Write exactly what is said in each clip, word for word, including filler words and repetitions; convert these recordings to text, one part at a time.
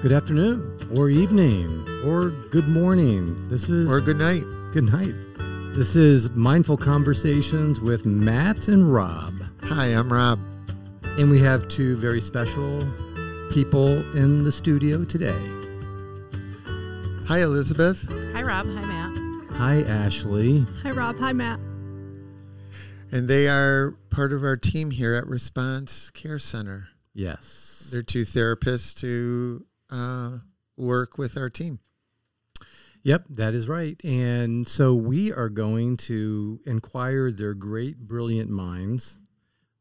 Good afternoon, or evening, or good morning. This is or good night. Good night. This is Mindful Conversations with Matt and Rob. Hi, I'm Rob. And we have two very special people in the studio today. Hi, Elizabeth. Hi, Rob. Hi, Matt. Hi, Ashley. Hi, Rob. Hi, Matt. And they are part of our team here at Response Care Center. Yes. They're two therapists who uh, work with our team. Yep, that is right. And so we are going to inquire their great, brilliant minds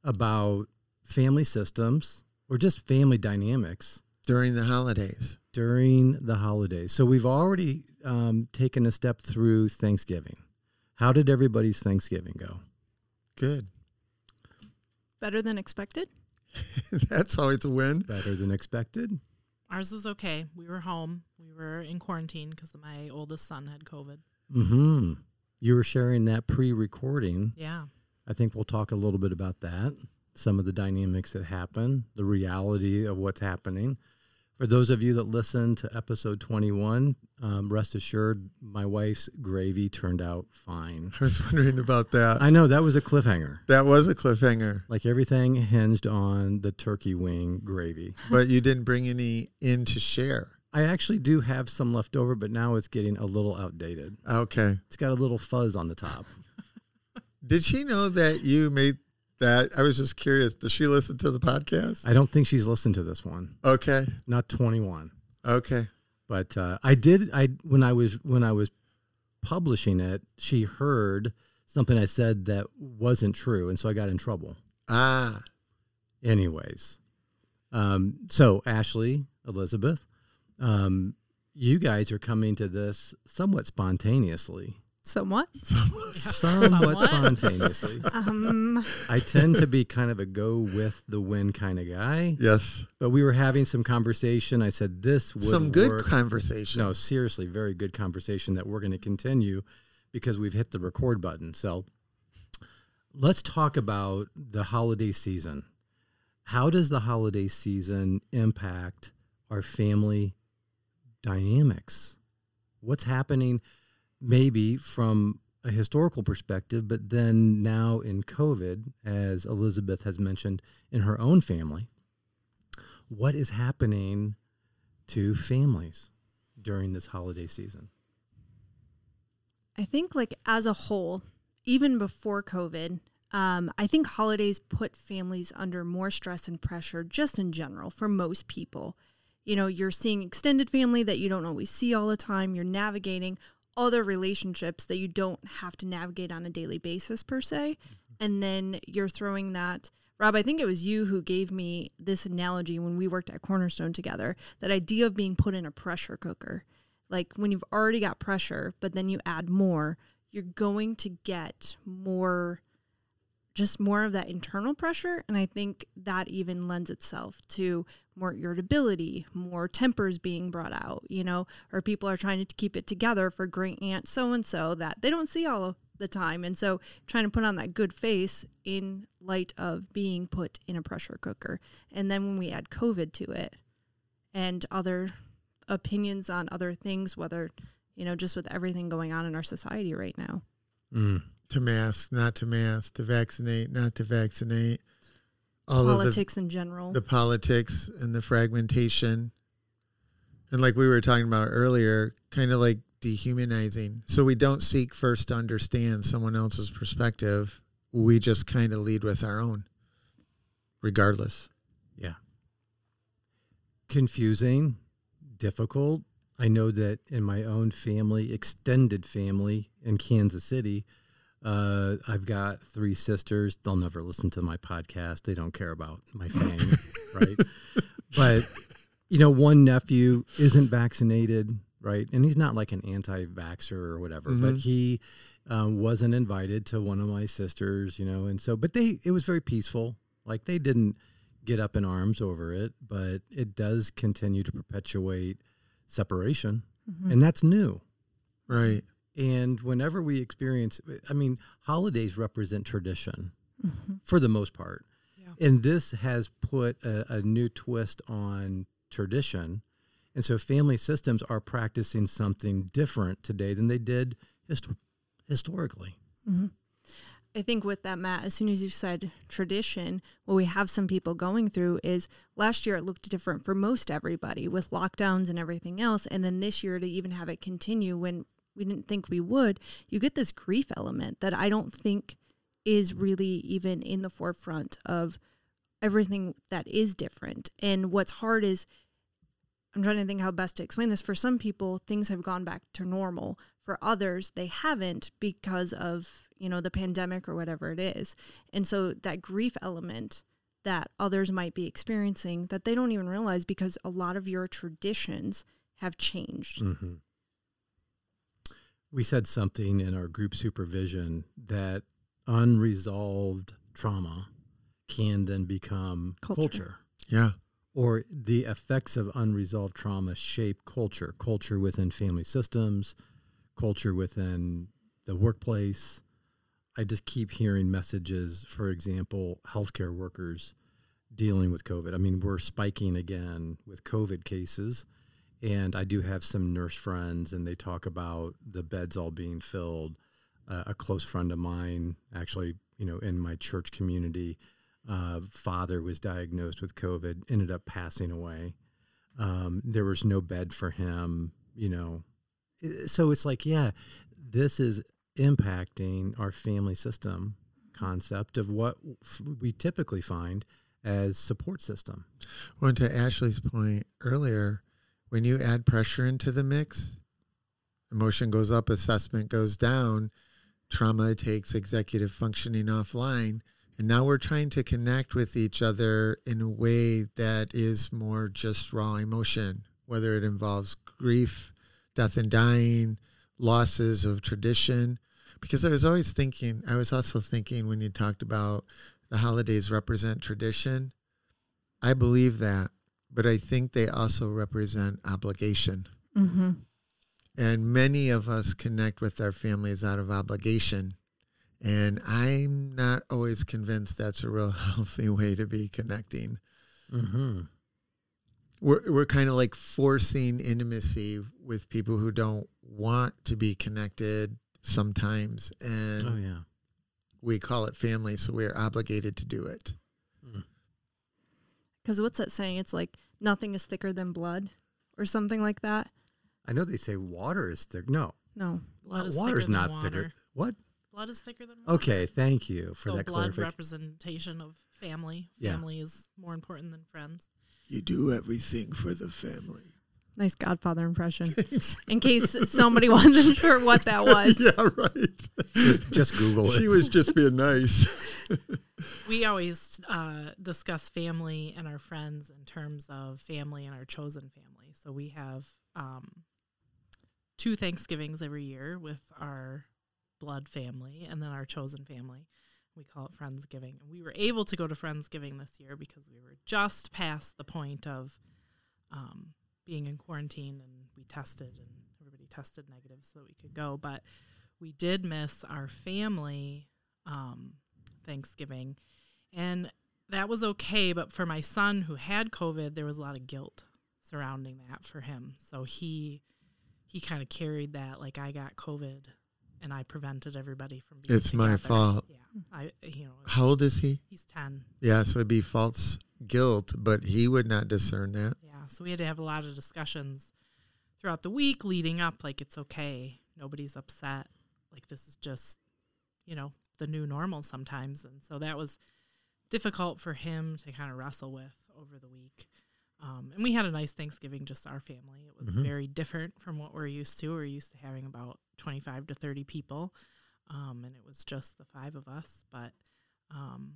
about family systems or just family dynamics. During the holidays. During the holidays. So we've already um, taken a step through Thanksgiving. How did everybody's Thanksgiving go? Good. Better than expected. That's always a win. Better than expected. Ours was okay. We were home. We were in quarantine because my oldest son had COVID. Mm-hmm. You were sharing that pre-recording. Yeah. I think we'll talk a little bit about that, some of the dynamics that happen, the reality of what's happening. For those of you that listened to episode twenty-one, um, rest assured, my wife's gravy turned out fine. I was wondering about that. I know. That was a cliffhanger. That was a cliffhanger. Like everything hinged on the turkey wing gravy. But you didn't bring any in to share. I actually do have some left over, but now it's getting a little outdated. Okay. It's got a little fuzz on the top. Did she know that you made that? I was just curious. Does she listen to the podcast? I don't think she's listened to this one. Okay. Not twenty-one. Okay. But uh, I did. I when I was when I was publishing it, she heard something I said that wasn't true, and so I got in trouble. Ah. Anyways, um, so Ashley, Elizabeth, um, you guys are coming to this somewhat spontaneously. Somewhat? Somewhat, Somewhat spontaneously. Um. I tend to be kind of a go with the wind kind of guy. Yes. But we were having some conversation. I said, this would Some good work. conversation. No, seriously, very good conversation that we're going to continue because we've hit the record button. So let's talk about the holiday season. How does the holiday season impact our family dynamics? What's happening maybe from a historical perspective, but then now in COVID, as Elizabeth has mentioned in her own family, what is happening to families during this holiday season? I think like as a whole, even before COVID, um, I think holidays put families under more stress and pressure just in general for most people. You know, you're seeing extended family that you don't always see all the time. You're navigating other relationships that you don't have to navigate on a daily basis per se. And then you're throwing that, Rob, I think it was you who gave me this analogy when we worked at Cornerstone together, that idea of being put in a pressure cooker. Like when you've already got pressure, but then you add more, you're going to get more, just more of that internal pressure. And I think that even lends itself to more irritability, more tempers being brought out, you know, or people are trying to keep it together for great aunt so-and-so that they don't see all the time. And so trying to put on that good face in light of being put in a pressure cooker. And then when we add COVID to it and other opinions on other things, whether, you know, just with everything going on in our society right now. Mm. To mask, not to mask, to vaccinate, not to vaccinate. All politics the, in general. The politics and the fragmentation. And like we were talking about earlier, kind of like dehumanizing. So we don't seek first to understand someone else's perspective. We just kind of lead with our own, regardless. Yeah. Confusing, difficult. I know that in my own family, extended family in Kansas City, Uh, I've got three sisters. They'll never listen to my podcast. They don't care about my fang, right? But, you know, one nephew isn't vaccinated, right? And he's not like an anti-vaxxer or whatever, mm-hmm. but he uh, wasn't invited to one of my sisters, you know, and so, but they, it was very peaceful. Like they didn't get up in arms over it, but it does continue to perpetuate separation. Mm-hmm. And that's new. Right. And whenever we experience, I mean, holidays represent tradition mm-hmm. for the most part. Yeah. And this has put a, a new twist on tradition. And so family systems are practicing something different today than they did hist- historically. Mm-hmm. I think with that, Matt, as soon as you said tradition, what we have some people going through is last year it looked different for most everybody with lockdowns and everything else. And then this year to even have it continue when we didn't think we would, you get this grief element that I don't think is really even in the forefront of everything that is different. And what's hard is, I'm trying to think how best to explain this. For some people, things have gone back to normal. For others, they haven't because of, you know, the pandemic or whatever it is. And so that grief element that others might be experiencing that they don't even realize because a lot of your traditions have changed. Mm-hmm. We said something in our group supervision that unresolved trauma can then become culture. culture. Yeah. Or the effects of unresolved trauma shape culture, culture within family systems, culture within the workplace. I just keep hearing messages, for example, healthcare workers dealing with COVID. I mean, we're spiking again with COVID cases, and I do have some nurse friends, and they talk about the beds all being filled. Uh, a close friend of mine, actually, you know, in my church community, Uh, father was diagnosed with COVID, ended up passing away. Um, there was no bed for him, you know. So it's like, yeah, this is impacting our family system concept of what f- we typically find as support system. Well, and to Ashley's point earlier, when you add pressure into the mix, emotion goes up, assessment goes down, trauma takes executive functioning offline. And now we're trying to connect with each other in a way that is more just raw emotion, whether it involves grief, death and dying, losses of tradition. Because I was always thinking, I was also thinking when you talked about the holidays represent tradition, I believe that, but I think they also represent obligation. Mm-hmm. And many of us connect with our families out of obligation. And I'm not always convinced that's a real healthy way to be connecting. Mm-hmm. We're we're kind of like forcing intimacy with people who don't want to be connected sometimes. And oh, yeah. We call it family, so we're obligated to do it. Because what's that saying? It's like nothing is thicker than blood or something like that. I know they say water is thick. No. No. Blood is Water's thicker not water. thicker. What? Blood is thicker than water. Okay, thank you for so that clarification. So blood representation of family. Yeah. Family is more important than friends. You do everything for the family. Nice Godfather impression. Thanks. In case somebody wasn't sure what that was. Yeah, right. Just, just Google it. She was just being nice. We always uh, discuss family and our friends in terms of family and our chosen family. So we have um, two Thanksgivings every year with our blood family and then our chosen family. We call it Friendsgiving. We were able to go to Friendsgiving this year because we were just past the point of um, being in quarantine, and we tested and everybody tested negative so that we could go. But we did miss our family um, Thanksgiving, and that was okay. But for my son who had COVID, there was a lot of guilt surrounding that for him. So he he kind of carried that, like, I got COVID and I prevented everybody from being It's together. My fault. Yeah. I, you know, how old is he? He's ten. Yeah, so it'd be false guilt, but he would not discern that. Yeah, so we had to have a lot of discussions throughout the week leading up, like, it's okay. Nobody's upset. Like, this is just, you know, the new normal sometimes. And so that was difficult for him to kind of wrestle with over the week. Um, and we had a nice Thanksgiving, just our family. It was mm-hmm. very different from what we're used to. We're used to having about twenty-five to thirty people, um, and it was just the five of us. But um,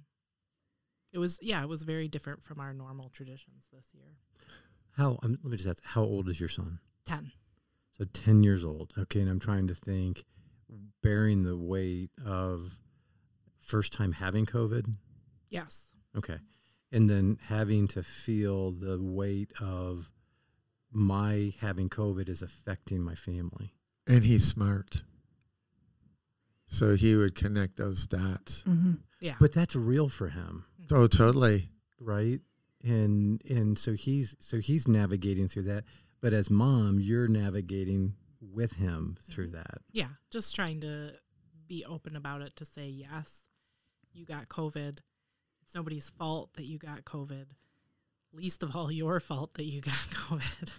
it was, yeah, it was very different from our normal traditions this year. How, um, let me just ask, how old is your son? ten. So ten years old. Okay, and I'm trying to think, bearing the weight of first time having COVID? Yes. Okay. And then having to feel the weight of my having COVID is affecting my family. And he's smart. So he would connect those dots. Mm-hmm. Yeah. But that's real for him. Oh, totally. Right? And and so he's so he's navigating through that. But as mom, you're navigating with him through mm-hmm. that. Yeah, just trying to be open about it, to say, yes, you got COVID. It's nobody's fault that you got COVID. Least of all your fault that you got COVID.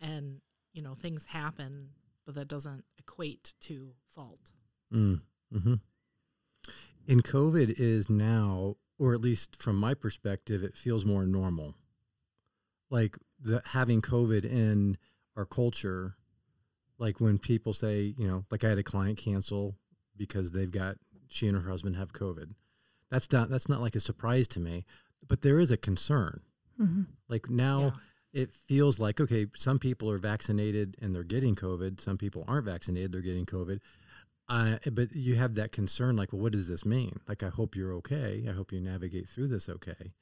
And, you know, things happen, but that doesn't equate to fault. Mm, mm-hmm. And COVID is now, or at least from my perspective, it feels more normal. Like the, having COVID in our culture, like when people say, you know, like I had a client cancel because they've got, she and her husband have COVID. That's not, that's not like a surprise to me, but there is a concern. Mm-hmm. Like now yeah. it feels like, okay, some people are vaccinated and they're getting COVID. Some people aren't vaccinated, they're getting COVID. Uh, but you have that concern, like, well, what does this mean? Like, I hope you're okay. I hope you navigate through this okay.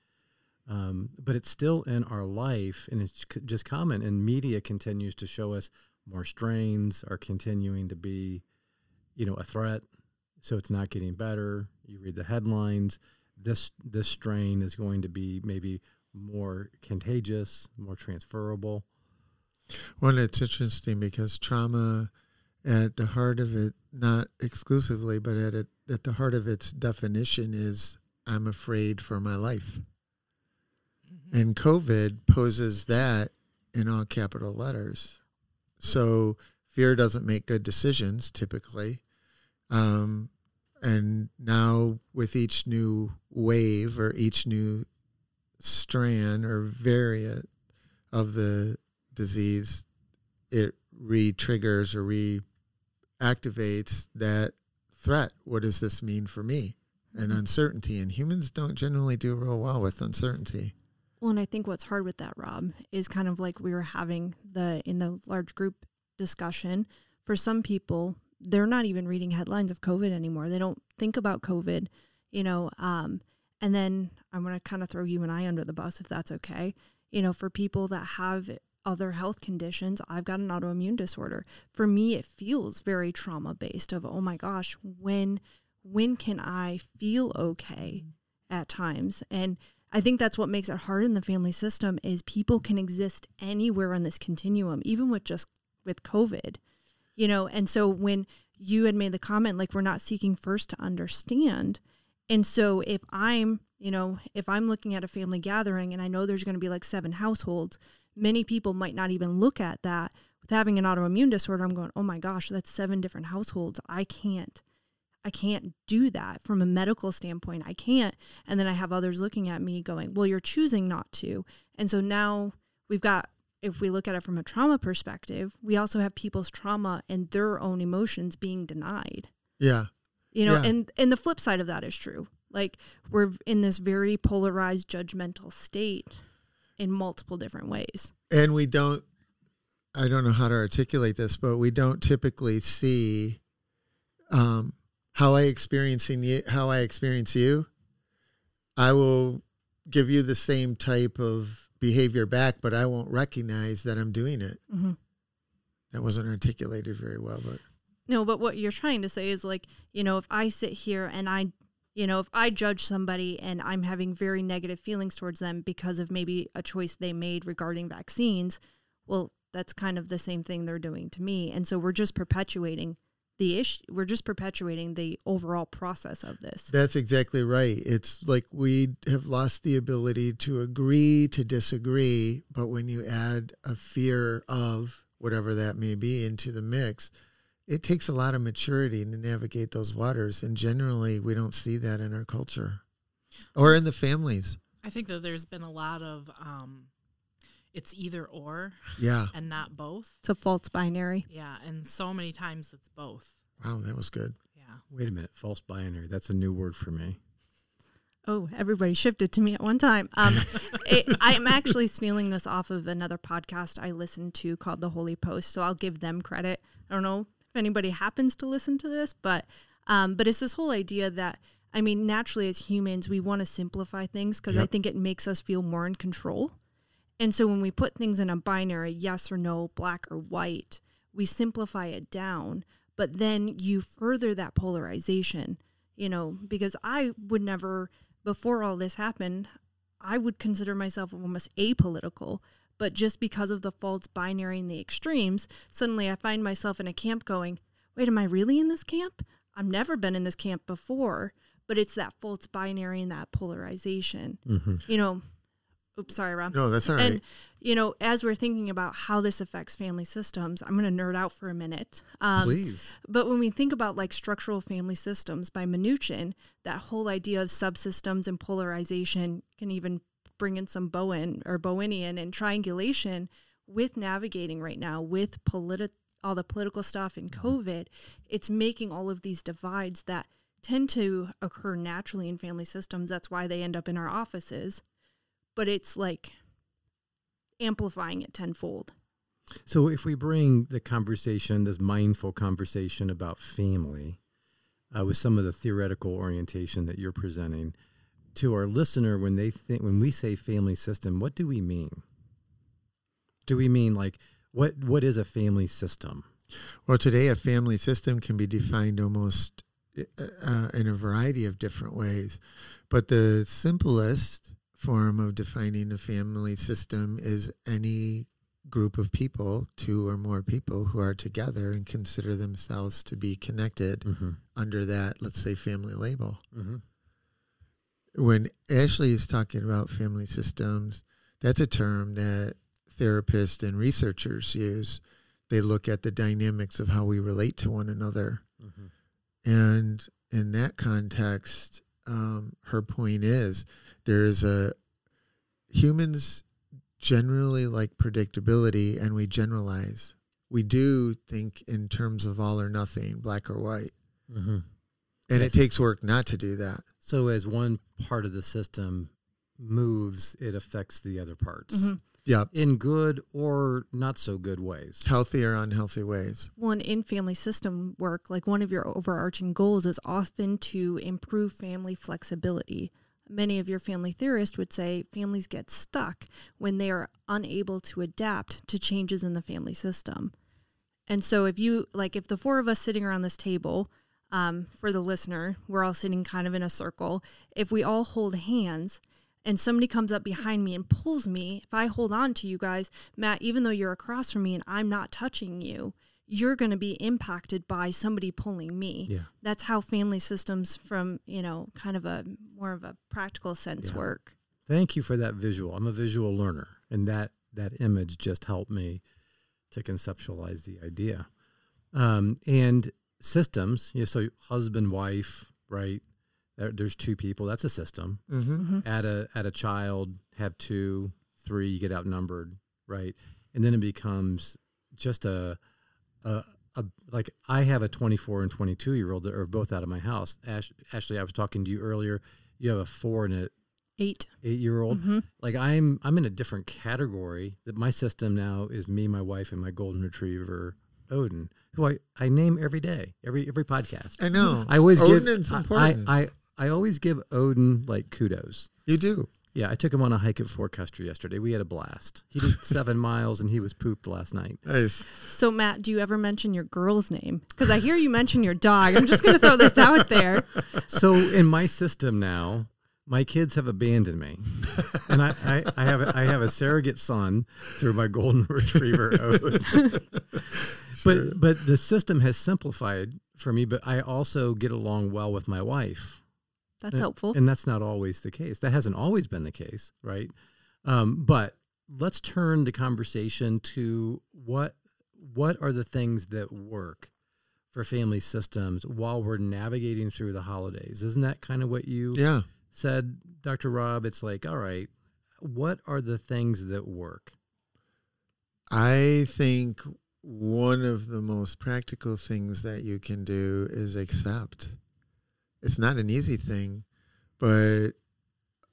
Um, but it's still in our life, and it's c- just common. And media continues to show us more strains are continuing to be, you know, a threat. So it's not getting better. You read the headlines. This this strain is going to be maybe more contagious, more transferable. Well, it's interesting because trauma, at the heart of it, not exclusively, but at it, at the heart of its definition is, I'm afraid for my life. Mm-hmm. And COVID poses that in all capital letters. So fear doesn't make good decisions typically. Um, and now with each new wave or each new strand or variant of the disease, it re-triggers or re activates that threat. What does this mean for me? And uncertainty. And humans don't generally do real well with uncertainty. Well, and I think what's hard with that, Rob, is kind of like we were having the in the large group discussion. For some people, they're not even reading headlines of COVID anymore. They don't think about COVID, you know. Um, and then I'm going to kind of throw you and I under the bus, if that's okay. You know, for people that have other health conditions, I've got an autoimmune disorder. For me, it feels very trauma-based of, oh my gosh, when when can I feel okay mm-hmm. at times? And I think that's what makes it hard in the family system is people can exist anywhere on this continuum, even with just with COVID, you know? And so when you had made the comment, like, we're not seeking first to understand. And so if I'm, you know, if I'm looking at a family gathering and I know there's going to be like seven households, many people might not even look at that. With having an autoimmune disorder, I'm going, oh my gosh, that's seven different households. I can't, I can't do that from a medical standpoint. I can't. And then I have others looking at me going, well, you're choosing not to. And so now we've got, if we look at it from a trauma perspective, we also have people's trauma and their own emotions being denied. Yeah. You know, yeah. and, and the flip side of that is true. Like, we're in this very polarized, judgmental state in multiple different ways. And we don't, I don't know how to articulate this, but we don't typically see um, how I experiencing you, how I experience you. I will give you the same type of behavior back, but I won't recognize that I'm doing it. Mm-hmm. That wasn't articulated very well, but. No, but what you're trying to say is, like, you know, if I sit here and I You know, if I judge somebody and I'm having very negative feelings towards them because of maybe a choice they made regarding vaccines, well, that's kind of the same thing they're doing to me. And so we're just perpetuating the issue. We're just perpetuating the overall process of this. That's exactly right. It's like we have lost the ability to agree to disagree. But when you add a fear of whatever that may be into the mix, it takes a lot of maturity to navigate those waters, and generally we don't see that in our culture or in the families. I think that there's been a lot of um, it's either or yeah. and not both. It's a false binary. Yeah, and so many times it's both. Wow, that was good. Yeah. Wait a minute, false binary, that's a new word for me. Oh, everybody shifted to me at one time. Um, it, I'm actually stealing this off of another podcast I listened to called The Holy Post, so I'll give them credit. I don't know if anybody happens to listen to this, but um, but it's this whole idea that, I mean, naturally as humans, we want to simplify things because yep. I think it makes us feel more in control. And so when we put things in a binary, yes or no, black or white, we simplify it down, but then you further that polarization, you know, because I would never, before all this happened, I would consider myself almost apolitical. but just because of the false binary and the extremes, suddenly I find myself in a camp going, wait, am I really in this camp? I've never been in this camp before, but it's that false binary and that polarization. Mm-hmm. You know, oops, sorry, Rob. No, that's all right. And, you know, as we're thinking about how this affects family systems, I'm going to nerd out for a minute. Um, Please. But when we think about, like, structural family systems by Minuchin, that whole idea of subsystems and polarization can even bring in some Bowen or Bowenian and triangulation with navigating right now with politi- all the political stuff and mm-hmm. COVID. It's making all of these divides that tend to occur naturally in family systems. That's why they end up in our offices. But it's like amplifying it tenfold. So if we bring the conversation, this mindful conversation about family, uh, with some of the theoretical orientation that you're presenting to our listener, when they think, when we say family system, what do we mean? Do we mean like, what, what is a family system? Well, today a family system can be defined almost uh, in a variety of different ways, but the simplest form of defining a family system is any group of people, two or more people, who are together and consider themselves to be connected mm-hmm. under that, let's say, family label. Mm-hmm. When Ashley is talking about family systems, that's a term that therapists and researchers use. They look at the dynamics of how we relate to one another. Mm-hmm. And in that context, um, her point is, there is a, humans generally like predictability, and we generalize. We do think in terms of all or nothing, black or white. Mm-hmm. And yes. It takes work not to do that. So as one part of the system moves, it affects the other parts. Mm-hmm. Yep. In good or not so good ways. Healthy or unhealthy ways. Well, and in family system work, like one of your overarching goals is often to improve family flexibility. Many of your family theorists would say families get stuck when they are unable to adapt to changes in the family system. And so if you, like if the four of us sitting around this table, um, for the listener, we're all sitting kind of in a circle. If we all hold hands and somebody comes up behind me and pulls me, if I hold on to you guys, Matt, even though you're across from me and I'm not touching you, you're going to be impacted by somebody pulling me. Yeah. That's how family systems from, you know, kind of a more of a practical sense yeah. work. Thank you for that visual. I'm a visual learner, and that, that image just helped me to conceptualize the idea. Um, and systems, you know, so husband, wife, right? There, there's two people. That's a system. Mm-hmm. Mm-hmm. Add a, add a child, have two, three, you get outnumbered, right? And then it becomes just a... Uh, uh, like I have a twenty-four and twenty-two year old that are both out of my house. Ash, Ashley, I was talking to you earlier. You have a four and an eight, eight year old. Mm-hmm. Like I'm, I'm in a different category. That my system now is me, my wife, and my golden retriever, Odin, who I, I name every day, every every podcast. I know. I always Odin give. Is important. I, I I always give Odin like kudos. You do. Yeah, I took him on a hike at Forecaster yesterday. We had a blast. He did seven miles, and he was pooped last night. Nice. So, Matt, do you ever mention your girl's name? Because I hear you mention your dog. I'm just going to throw this out there. So, in my system now, my kids have abandoned me, and I, I, I have a, I have a surrogate son through my golden retriever. Owen. Sure. But but the system has simplified for me. But I also get along well with my wife. That's and, helpful. And that's not always the case. That hasn't always been the case, right? Um, but let's turn the conversation to what what are the things that work for family systems while we're navigating through the holidays? Isn't that kind of what you yeah. said, Doctor Rob? It's like, all right, what are the things that work? I think one of the most practical things that you can do is accept. It's not an easy thing, but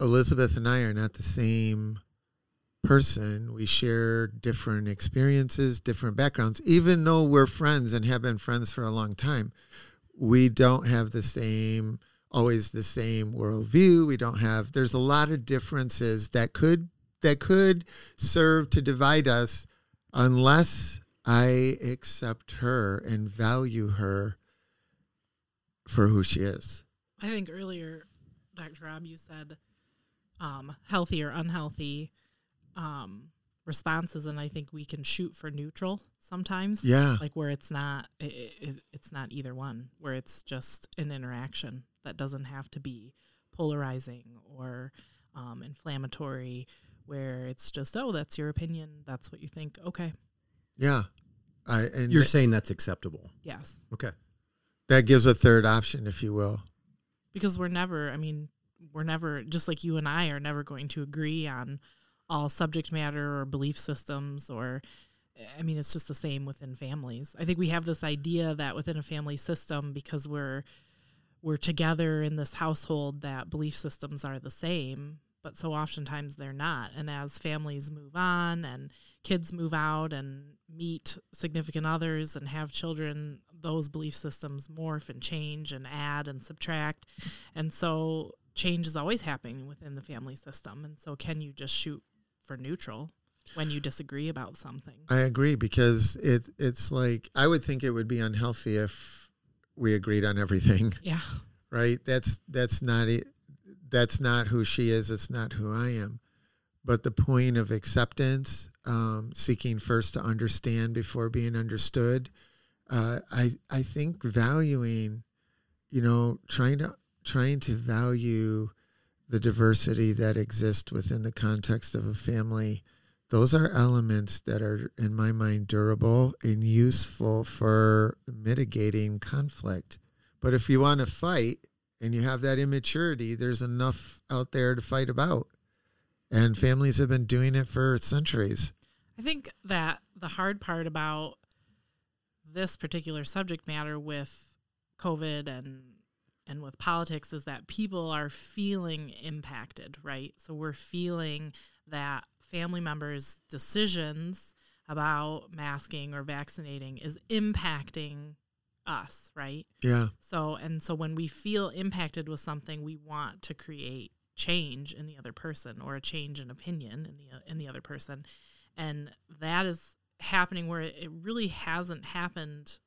Elizabeth and I are not the same person. We share different experiences, different backgrounds. Even though we're friends and have been friends for a long time, we don't have the same, always the same worldview. We don't have, there's a lot of differences that could, that could serve to divide us unless I accept her and value her for who she is. I think earlier, Doctor Rob, you said um, healthy or unhealthy um, responses, and I think we can shoot for neutral sometimes. Yeah, like where it's not it, it, it's not either one, where it's just an interaction that doesn't have to be polarizing or um, inflammatory, where it's just, oh, that's your opinion, that's what you think, okay. Yeah, I and you're th- saying that's acceptable. Yes. Okay, that gives a third option, if you will, because we're never. I mean, we're never, just like you and I are never going to agree on all subject matter or belief systems, or, I mean, it's just the same within families. I think we have this idea that within a family system, because we're we're together in this household, that belief systems are the same, but so oftentimes they're not. And as families move on and kids move out and meet significant others and have children, those belief systems morph and change and add and subtract. And so change is always happening within the family system. And so can you just shoot for neutral when you disagree about something? I agree, because it it's like, I would think it would be unhealthy if we agreed on everything. Yeah. Right? That's that's not it. That's not who she is. It's not who I am. But the point of acceptance, um, seeking first to understand before being understood, uh, I I think valuing, you know, trying to trying to value the diversity that exists within the context of a family, those are elements that are, in my mind, durable and useful for mitigating conflict. But if you want to fight and you have that immaturity, there's enough out there to fight about. And families have been doing it for centuries. I think that the hard part about this particular subject matter with COVID and and with politics is that people are feeling impacted, right? So we're feeling that family members' decisions about masking or vaccinating is impacting us, right? Yeah. So, and so when we feel impacted with something, we want to create change in the other person, or a change in opinion in the in the other person. And that is happening where it really hasn't happened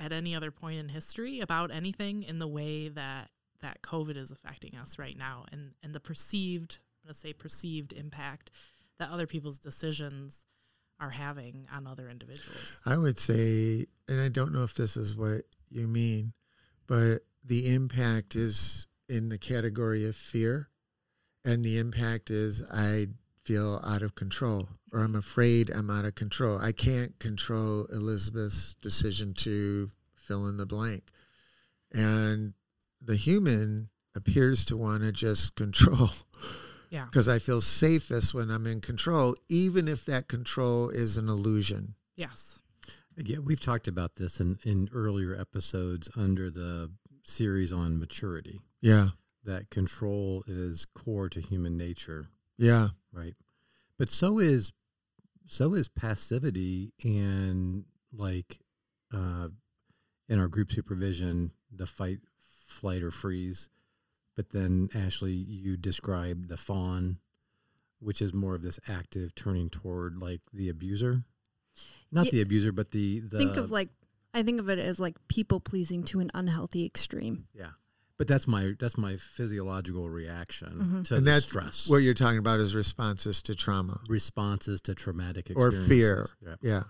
at any other point in history about anything in the way that, that COVID is affecting us right now, and, and the perceived, I'm going to say perceived impact that other people's decisions are having on other individuals. I would say, and I don't know if this is what you mean, but the impact is in the category of fear, and the impact is I feel out of control, or I'm afraid I'm out of control. I can't control Elizabeth's decision to fill in the blank. And the human appears to want to just control. Yeah. Because I feel safest when I'm in control, even if that control is an illusion. Yes. Again, we've talked about this in, in earlier episodes under the series on maturity. Yeah. That control is core to human nature. Yeah. Right. But so is so is passivity, and like uh, in our group supervision, the fight, flight, or freeze. But then, Ashley, you described the fawn, which is more of this active turning toward like the abuser. Not yeah, the abuser, but the, the... Think of like, I think of it as like people pleasing to an unhealthy extreme. Yeah. But that's my that's my physiological reaction mm-hmm. to and the that's stress. What you're talking about is responses to trauma, responses to traumatic experiences, or fear. Yeah. yeah.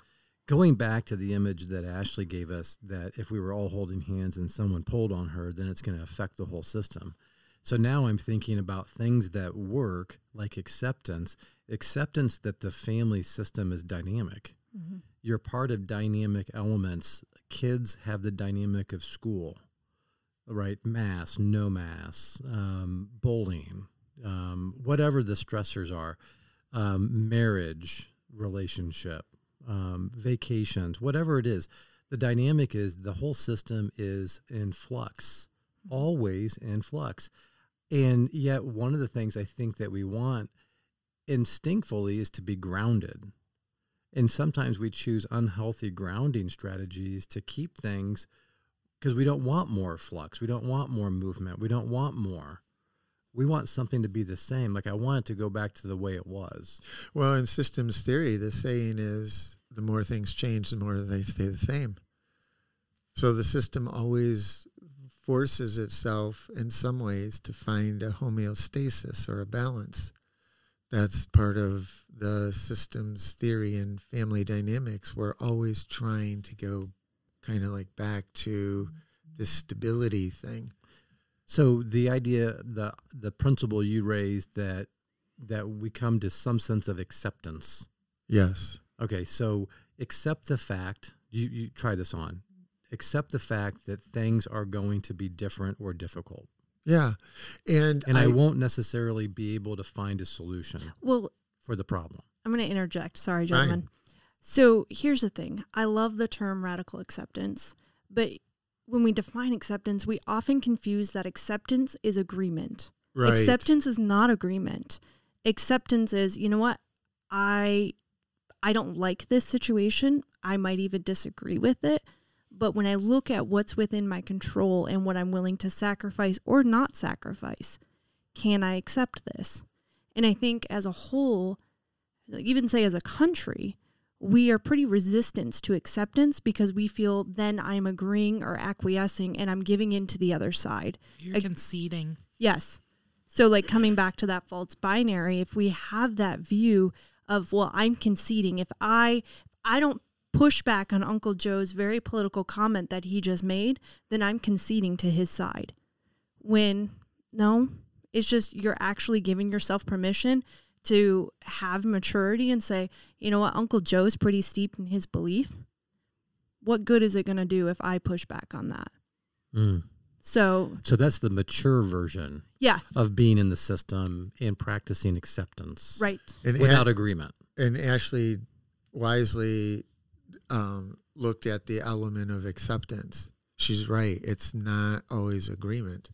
Going back to the image that Ashley gave us, that if we were all holding hands and someone pulled on her, then it's going to affect the whole system. So now I'm thinking about things that work, like acceptance, acceptance that the family system is dynamic. Mm-hmm. You're part of dynamic elements. Kids have the dynamic of school. Right, mass, no mass, um, bullying, um, whatever the stressors are, um, marriage, relationship, um, vacations, whatever it is. The dynamic is the whole system is in flux, always in flux. And yet one of the things I think that we want instinctively is to be grounded. And sometimes we choose unhealthy grounding strategies to keep things, because we don't want more flux. We don't want more movement. We don't want more. We want something to be the same. Like, I want it to go back to the way it was. Well, in systems theory, the saying is the more things change, the more they stay the same. So the system always forces itself in some ways to find a homeostasis or a balance. That's part of the systems theory and family dynamics. We're always trying to go kind of like back to this stability thing. So the idea, the the principle you raised that that we come to some sense of acceptance. Yes. Okay, so accept the fact, you, you try this on, accept the fact that things are going to be different or difficult. Yeah. And, and I, I won't necessarily be able to find a solution well, for the problem. I'm going to interject. Sorry, gentlemen. Fine. So here's the thing. I love the term radical acceptance, but when we define acceptance, we often confuse that acceptance is agreement. Right. Acceptance is not agreement. Acceptance is, you know what, I I don't like this situation. I might even disagree with it. But when I look at what's within my control and what I'm willing to sacrifice or not sacrifice, can I accept this? And I think as a whole, even say as a country, we are pretty resistant to acceptance because we feel then I'm agreeing or acquiescing and I'm giving in to the other side. You're Ag- conceding. Yes. So like coming back to that false binary, if we have that view of, well, I'm conceding, if I, I don't push back on Uncle Joe's very political comment that he just made, then I'm conceding to his side. When, no, it's just you're actually giving yourself permission to have maturity and say, you know what, Uncle Joe's pretty steeped in his belief. What good is it going to do if I push back on that? Mm. So so that's the mature version yeah. of being in the system and practicing acceptance. Right. And without a- agreement. And Ashley wisely Um, looked at the element of acceptance. She's right. It's not always agreement.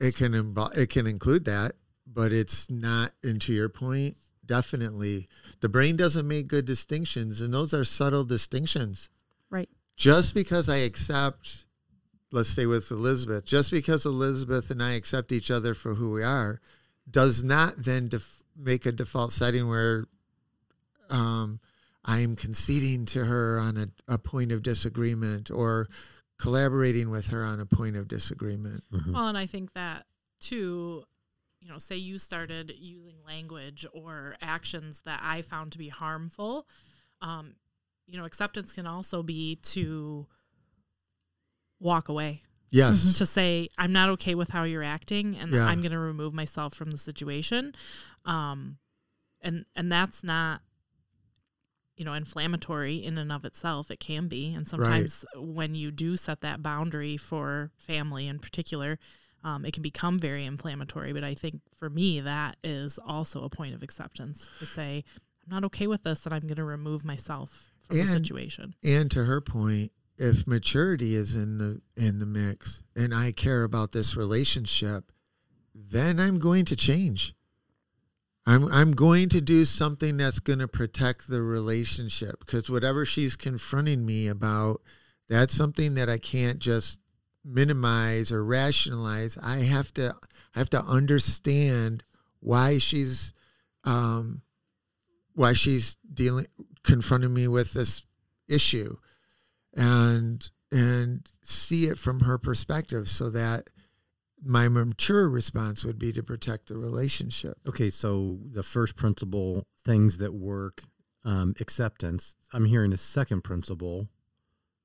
It can imbo- it can include that, but it's not, and to your point, definitely, the brain doesn't make good distinctions, and those are subtle distinctions. Right. Just because I accept, let's stay with Elizabeth, just because Elizabeth and I accept each other for who we are does not then def- make a default setting where um, I am conceding to her on a, a point of disagreement or collaborating with her on a point of disagreement. Mm-hmm. Well, and I think that, too, you know, say you started using language or actions that I found to be harmful, um, you know, acceptance can also be to walk away. Yes. To say, I'm not okay with how you're acting, and yeah. I'm going to remove myself from the situation. Um, and and that's not, you know, inflammatory in and of itself. It can be. And sometimes right. when you do set that boundary for family in particular, um, it can become very inflammatory. But I think for me, that is also a point of acceptance to say, I'm not okay with this and I'm going to remove myself from and, the situation. And to her point, if maturity is in the, in the mix and I care about this relationship, then I'm going to change. I'm I'm going to do something that's going to protect the relationship, because whatever she's confronting me about, that's something that I can't just minimize or rationalize. I have to I have to understand why she's um why she's dealing confronting me with this issue, and and see it from her perspective, so that my mature response would be to protect the relationship. Okay, so the first principle, things that work, um, acceptance. I'm hearing a second principle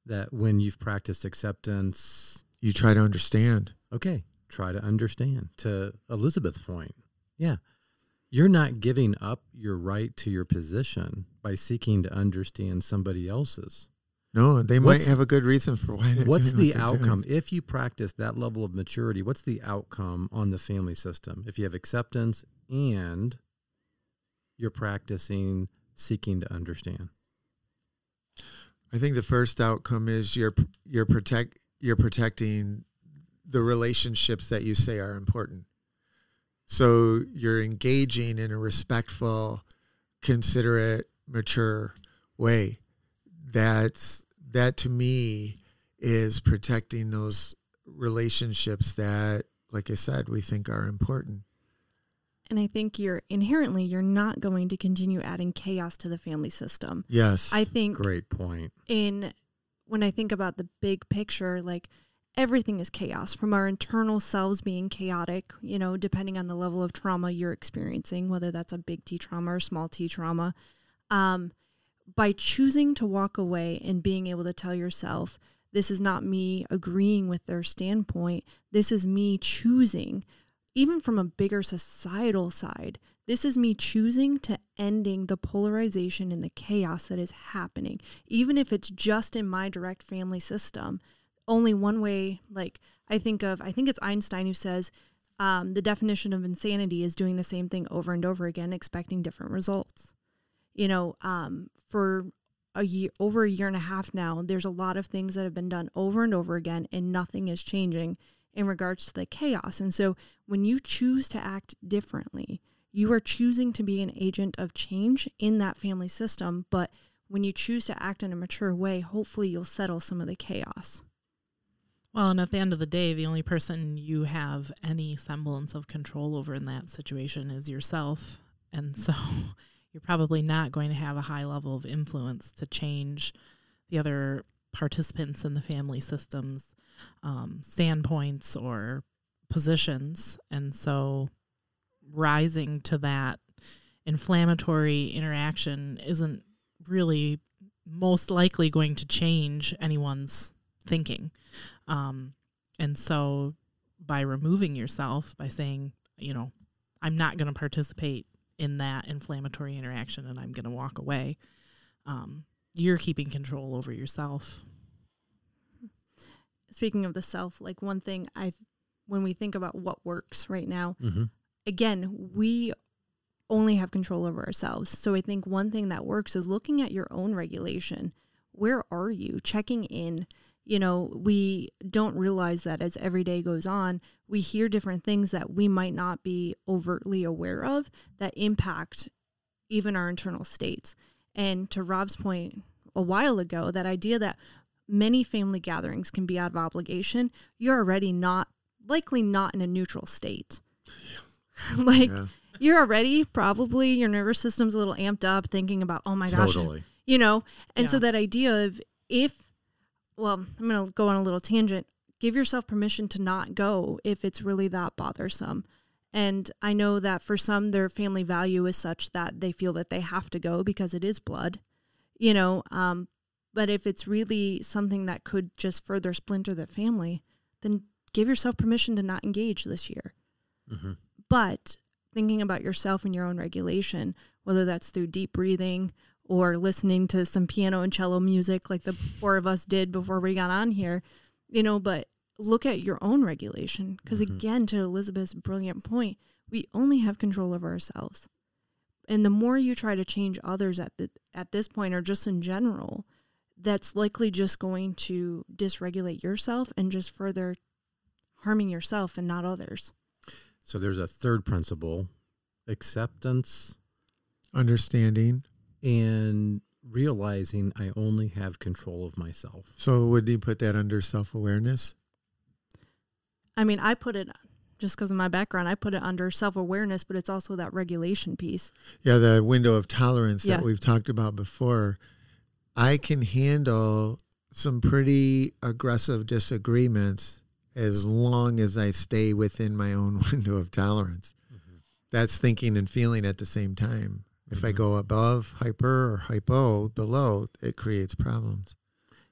that when you've practiced acceptance, you try to understand. Okay, try to understand. To Elizabeth's point, yeah. You're not giving up your right to your position by seeking to understand somebody else's. No, they what's, might have a good reason for why they're what's doing What's the what outcome? Doing. If you practice that level of maturity, what's the outcome on the family system? If you have acceptance and you're practicing seeking to understand. I think the first outcome is you're you're protect you're protecting the relationships that you say are important. So you're engaging in a respectful, considerate, mature way. That's, that to me is protecting those relationships that, like I said, we think are important. And I think you're inherently, you're not going to continue adding chaos to the family system. Yes. I think. Great point. In, when I think about the big picture, like everything is chaos, from our internal selves being chaotic, you know, depending on the level of trauma you're experiencing, whether that's a big T trauma or small T trauma. Um, by choosing to walk away and being able to tell yourself, this is not me agreeing with their standpoint. This is me choosing, even from a bigger societal side, this is me choosing to ending the polarization and the chaos that is happening. Even if it's just in my direct family system, only one way, like I think of, I think it's Einstein who says, um, the definition of insanity is doing the same thing over and over again, expecting different results. You know, um, for a year, over a year and a half now, there's a lot of things that have been done over and over again, and nothing is changing in regards to the chaos. And so when you choose to act differently, you are choosing to be an agent of change in that family system. But when you choose to act in a mature way, hopefully you'll settle some of the chaos. Well, and at the end of the day, the only person you have any semblance of control over in that situation is yourself. And so you're probably not going to have a high level of influence to change the other participants in the family system's um, standpoints or positions. And so rising to that inflammatory interaction isn't really most likely going to change anyone's thinking. Um, and so by removing yourself, by saying, you know, I'm not going to participate in that inflammatory interaction and I'm going to walk away, um, you're keeping control over yourself. Speaking of the self, like one thing I, when we think about what works right now, mm-hmm. again, we only have control over ourselves. So I think one thing that works is looking at your own regulation. Where are you? Checking in. You know, we don't realize that as every day goes on, we hear different things that we might not be overtly aware of that impact even our internal states. And to Rob's point a while ago, that idea that many family gatherings can be out of obligation, you're already not, likely not in a neutral state. like, yeah. You're already probably, your nervous system's a little amped up thinking about, oh my gosh, totally. You know, and yeah. so that idea of if, well, I'm going to go on a little tangent. Give yourself permission to not go if it's really that bothersome. And I know that for some, their family value is such that they feel that they have to go because it is blood, you know. Um, but if it's really something that could just further splinter the family, then give yourself permission to not engage this year. Mm-hmm. But thinking about yourself and your own regulation, whether that's through deep breathing or listening to some piano and cello music like the four of us did before we got on here, you know, but look at your own regulation. Because mm-hmm. again, to Elizabeth's brilliant point, we only have control over ourselves. And the more you try to change others at the, at this point, or just in general, that's likely just going to dysregulate yourself and just further harming yourself and not others. So there's a third principle, acceptance, understanding, and realizing I only have control of myself. So would you put that under self-awareness? I mean, I put it, just because of my background, I put it under self-awareness, but it's also that regulation piece. Yeah, the window of tolerance yeah. that we've talked about before. I can handle some pretty aggressive disagreements as long as I stay within my own window of tolerance. Mm-hmm. That's thinking and feeling at the same time. If I go above, hyper, or hypo, below, it creates problems.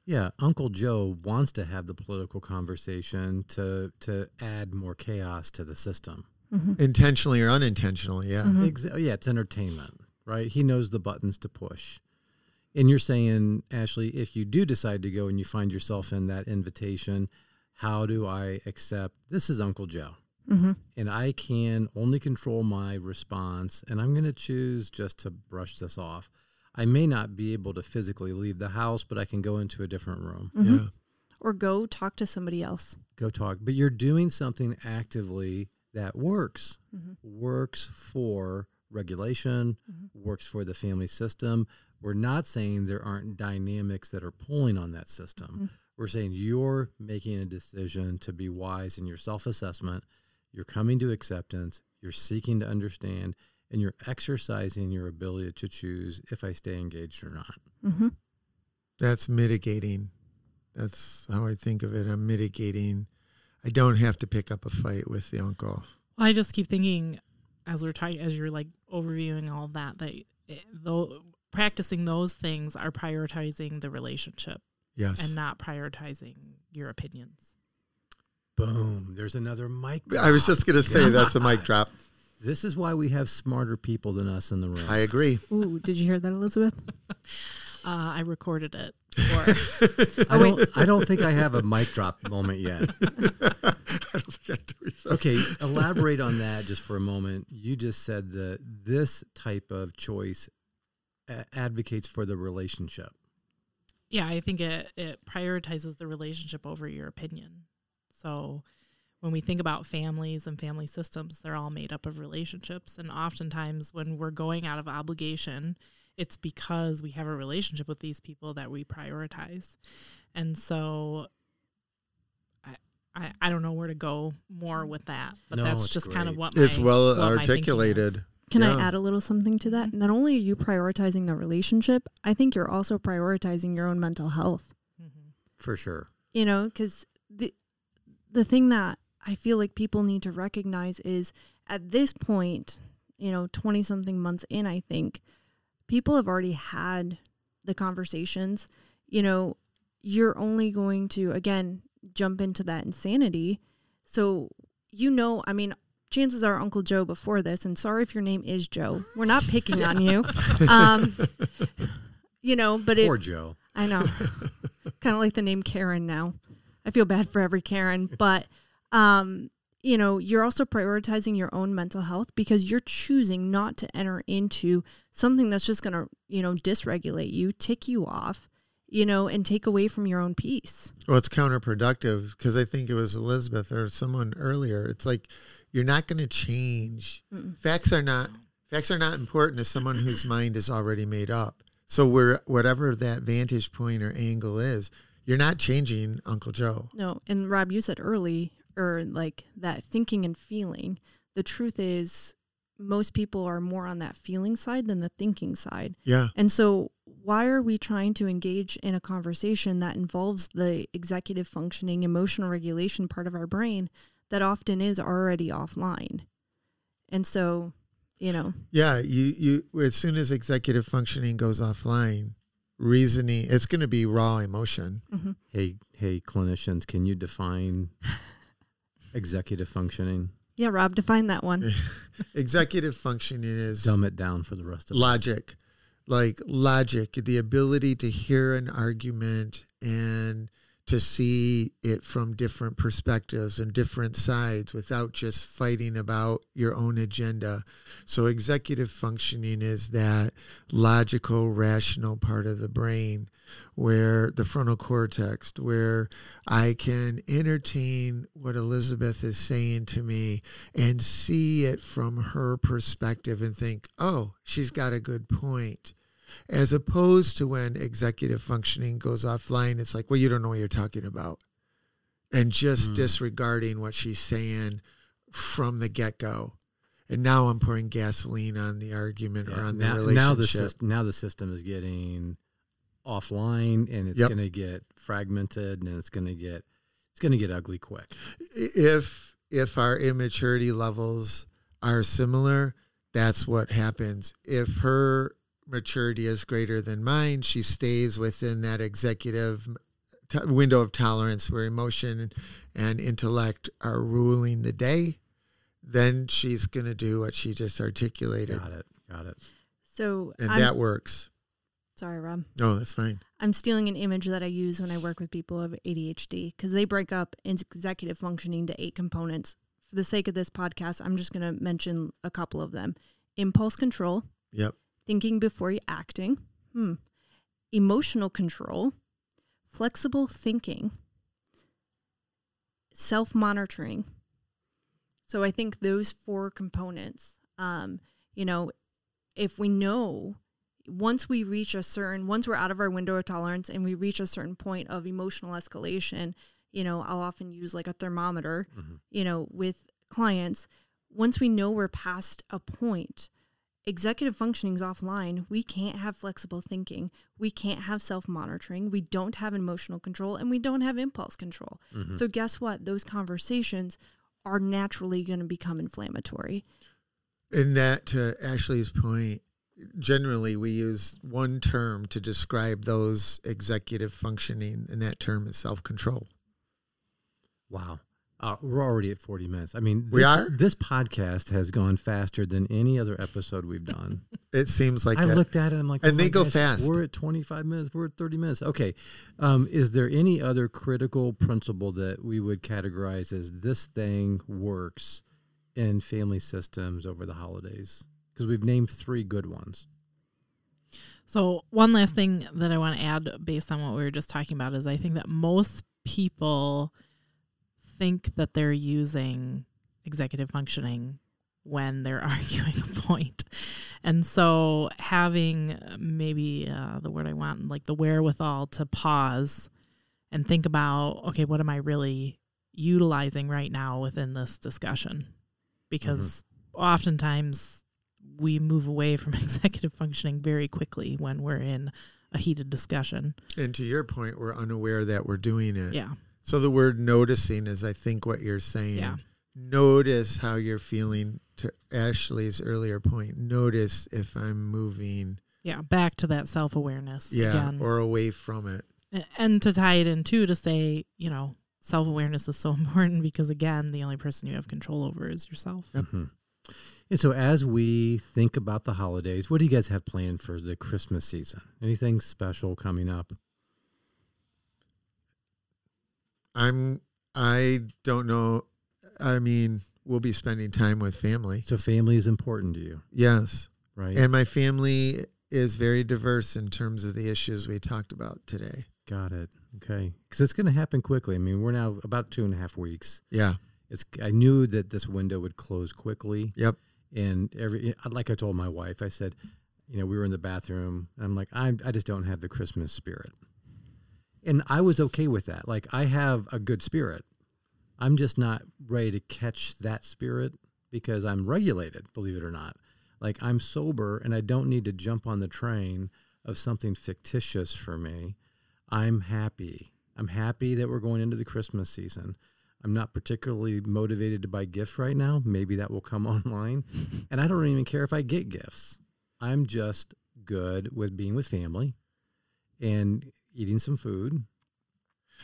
Yeah, Uncle Joe wants to have the political conversation to to add more chaos to the system. Mm-hmm. Intentionally or unintentionally, yeah. Mm-hmm. Exa- yeah, it's entertainment, right? He knows the buttons to push. And you're saying, Ashley, if you do decide to go and you find yourself in that invitation, how do I accept this is Uncle Joe? Mm-hmm. And I can only control my response, and I'm going to choose just to brush this off. I may not be able to physically leave the house, but I can go into a different room. Mm-hmm. Yeah. Or go talk to somebody else. Go talk. But you're doing something actively that works. Mm-hmm. Works for regulation, mm-hmm. works for the family system. We're not saying there aren't dynamics that are pulling on that system. Mm-hmm. We're saying you're making a decision to be wise in your self-assessment. You're coming to acceptance, you're seeking to understand, and you're exercising your ability to choose if I stay engaged or not. Mm-hmm. That's mitigating. That's how I think of it. I'm mitigating. I don't have to pick up a fight with the uncle. I just keep thinking, as we're talking, as you're like overviewing all of that, that it, though practicing those things are prioritizing the relationship, yes, and not prioritizing your opinions. Boom! There's another mic drop. I was just going to say that's a mic drop. This is why we have smarter people than us in the room. I agree. Ooh, did you hear that, Elizabeth? Uh, I recorded it. Or, I, don't, I don't think I have a mic drop moment yet. I don't think I do either. Okay, elaborate on that just for a moment. You just said that this type of choice a- advocates for the relationship. Yeah, I think it, it prioritizes the relationship over your opinion. So when we think about families and family systems, they're all made up of relationships. And oftentimes when we're going out of obligation, it's because we have a relationship with these people that we prioritize. And so I I, I don't know where to go more with that, but no, that's just great. Kind of what my, it's well what articulated. Can yeah. I add a little something to that? Not only are you prioritizing the relationship, I think you're also prioritizing your own mental health. Mm-hmm. For sure. You know, because the, the thing that I feel like people need to recognize is at this point, you know, twenty-something months in, I think, people have already had the conversations. You know, you're only going to, again, jump into that insanity. So, you know, I mean, chances are Uncle Joe before this, and sorry if your name is Joe. We're not picking on you. Um, you know, but it... Poor Joe. I know. Kind of like the name Karen now. I feel bad for every Karen. But, um, you know, you're also prioritizing your own mental health because you're choosing not to enter into something that's just going to, you know, dysregulate you, tick you off, you know, and take away from your own peace. Well, it's counterproductive because I think it was Elizabeth or someone earlier. It's like you're not going to change. Mm-mm. Facts are not facts are not important to someone whose mind is already made up. So we're, whatever that vantage point or angle is, you're not changing Uncle Joe. No. And Rob, you said early or like that thinking and feeling. The truth is most people are more on that feeling side than the thinking side. Yeah. And so why are we trying to engage in a conversation that involves the executive functioning, emotional regulation part of our brain that often is already offline? And so, you know. Yeah, you, you as soon as executive functioning goes offline, reasoning, it's going to be raw emotion. Mm-hmm. Hey, hey, clinicians, can you define... Executive functioning. Yeah, Rob, define that one. Executive functioning is... Dumb it down for the rest of us. Logic. Like logic, the ability to hear an argument and to see it from different perspectives and different sides without just fighting about your own agenda. So executive functioning is that logical, rational part of the brain where the frontal cortex, where I can entertain what Elizabeth is saying to me and see it from her perspective and think, oh, she's got a good point. As opposed to when executive functioning goes offline, it's like, well, you don't know what you're talking about. And just mm. disregarding what she's saying from the get-go. And now I'm pouring gasoline on the argument yeah. or on now, the relationship. Now the, syst- now the system is getting offline, and it's yep. going to get fragmented, and it's going to get it's going to get ugly quick. If if our immaturity levels are similar, that's what happens. If her... maturity is greater than mine, she stays within that executive t- window of tolerance where emotion and intellect are ruling the day, then she's going to do what she just articulated. Got it. Got it. So And I'm, that works. Sorry, Rob. No, that's fine. I'm stealing an image that I use when I work with people of A D H D because they break up executive functioning to eight components. For the sake of this podcast, I'm just going to mention a couple of them. Impulse control. Yep. Thinking before you acting, hmm. emotional control, flexible thinking, self-monitoring. So I think those four components, um, you know, if we know once we reach a certain, once we're out of our window of tolerance and we reach a certain point of emotional escalation, you know, I'll often use like a thermometer, mm-hmm. you know, with clients. Once we know we're past a point, executive functioning's offline, we can't have flexible thinking, we can't have self-monitoring, we don't have emotional control, and we don't have impulse control. Mm-hmm. So guess what? Those conversations are naturally going to become inflammatory. And that, to Ashley's point, generally we use one term to describe those executive functioning, and that term is self-control. Wow. Uh, we're already at forty minutes. I mean, this, we are? This podcast has gone faster than any other episode we've done. It seems like I that. looked at it. I'm like, and oh they go gosh, fast. We're at twenty-five minutes. We're at thirty minutes. Okay. Um, is there any other critical principle that we would categorize as this thing works in family systems over the holidays? Because we've named three good ones. So one last thing that I want to add based on what we were just talking about is I think that most people think that they're using executive functioning when they're arguing a point. And so having maybe uh, the word I want, like the wherewithal to pause and think about, okay, what am I really utilizing right now within this discussion? Because mm-hmm. oftentimes we move away from executive functioning very quickly when we're in a heated discussion. And to your point, we're unaware that we're doing it. Yeah. So the word noticing is, I think, what you're saying. Yeah. Notice how you're feeling, to Ashley's earlier point. Notice if I'm moving. Yeah, back to that self-awareness. Yeah, again. Or away from it. And to tie it in, too, to say, you know, self-awareness is so important because, again, the only person you have control over is yourself. Mm-hmm. And so as we think about the holidays, what do you guys have planned for the Christmas season? Anything special coming up? I'm, I don't know. I mean, we'll be spending time with family. So family is important to you. Yes. Right. And my family is very diverse in terms of the issues we talked about today. Got it. Okay. Because it's going to happen quickly. I mean, we're now about two and a half weeks. Yeah. It's. I knew that this window would close quickly. Yep. And every, like I told my wife, I said, you know, we were in the bathroom and I'm like, I, I just don't have the Christmas spirit. And I was okay with that. Like, I have a good spirit. I'm just not ready to catch that spirit because I'm regulated, believe it or not. Like, I'm sober, and I don't need to jump on the train of something fictitious for me. I'm happy. I'm happy that we're going into the Christmas season. I'm not particularly motivated to buy gifts right now. Maybe that will come online. And I don't even care if I get gifts. I'm just good with being with family and eating some food.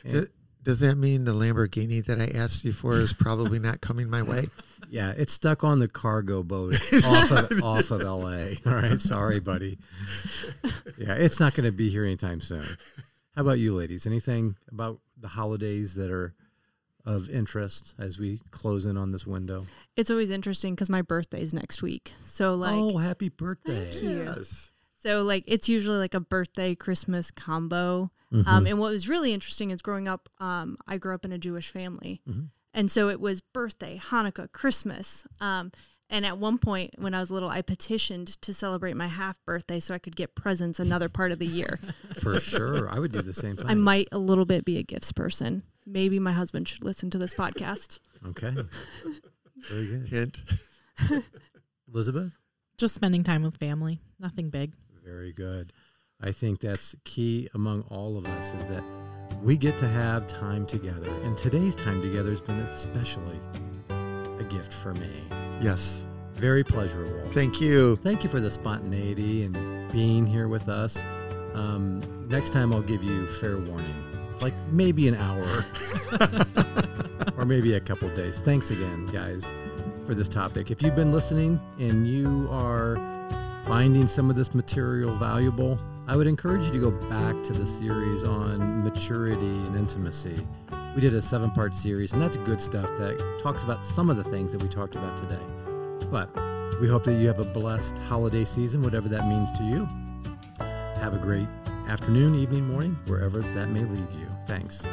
Does, does that mean the Lamborghini that I asked you for is probably not coming my way? Yeah, it's stuck on the cargo boat off of off of L A. All right, sorry, buddy. Yeah, it's not going to be here anytime soon. How about you, ladies? Anything about the holidays that are of interest as we close in on this window? It's always interesting because my birthday is next week. So, like, oh, happy birthday! Thank you. Yes. So, like, it's usually like a birthday Christmas combo. Mm-hmm. Um, and what was really interesting is growing up, um, I grew up in a Jewish family. Mm-hmm. And so it was birthday, Hanukkah, Christmas. Um, and at one point when I was little, I petitioned to celebrate my half birthday so I could get presents another part of the year. For sure. I would do the same thing. I might a little bit be a gifts person. Maybe my husband should listen to this podcast. Okay. Very good. Hint. Elizabeth? Just spending time with family. Nothing big. Very good. I think that's key among all of us is that we get to have time together. And today's time together has been especially a gift for me. Yes. Very pleasurable. Thank you. Thank you for the spontaneity and being here with us. Um, next time I'll give you fair warning, like maybe an hour or maybe a couple of days. Thanks again, guys, for this topic. If you've been listening and you are finding some of this material valuable, I would encourage you to go back to the series on maturity and intimacy. We did a seven-part series, and that's good stuff that talks about some of the things that we talked about today. But we hope that you have a blessed holiday season, whatever that means to you. Have a great afternoon, evening, morning, wherever that may lead you. Thanks.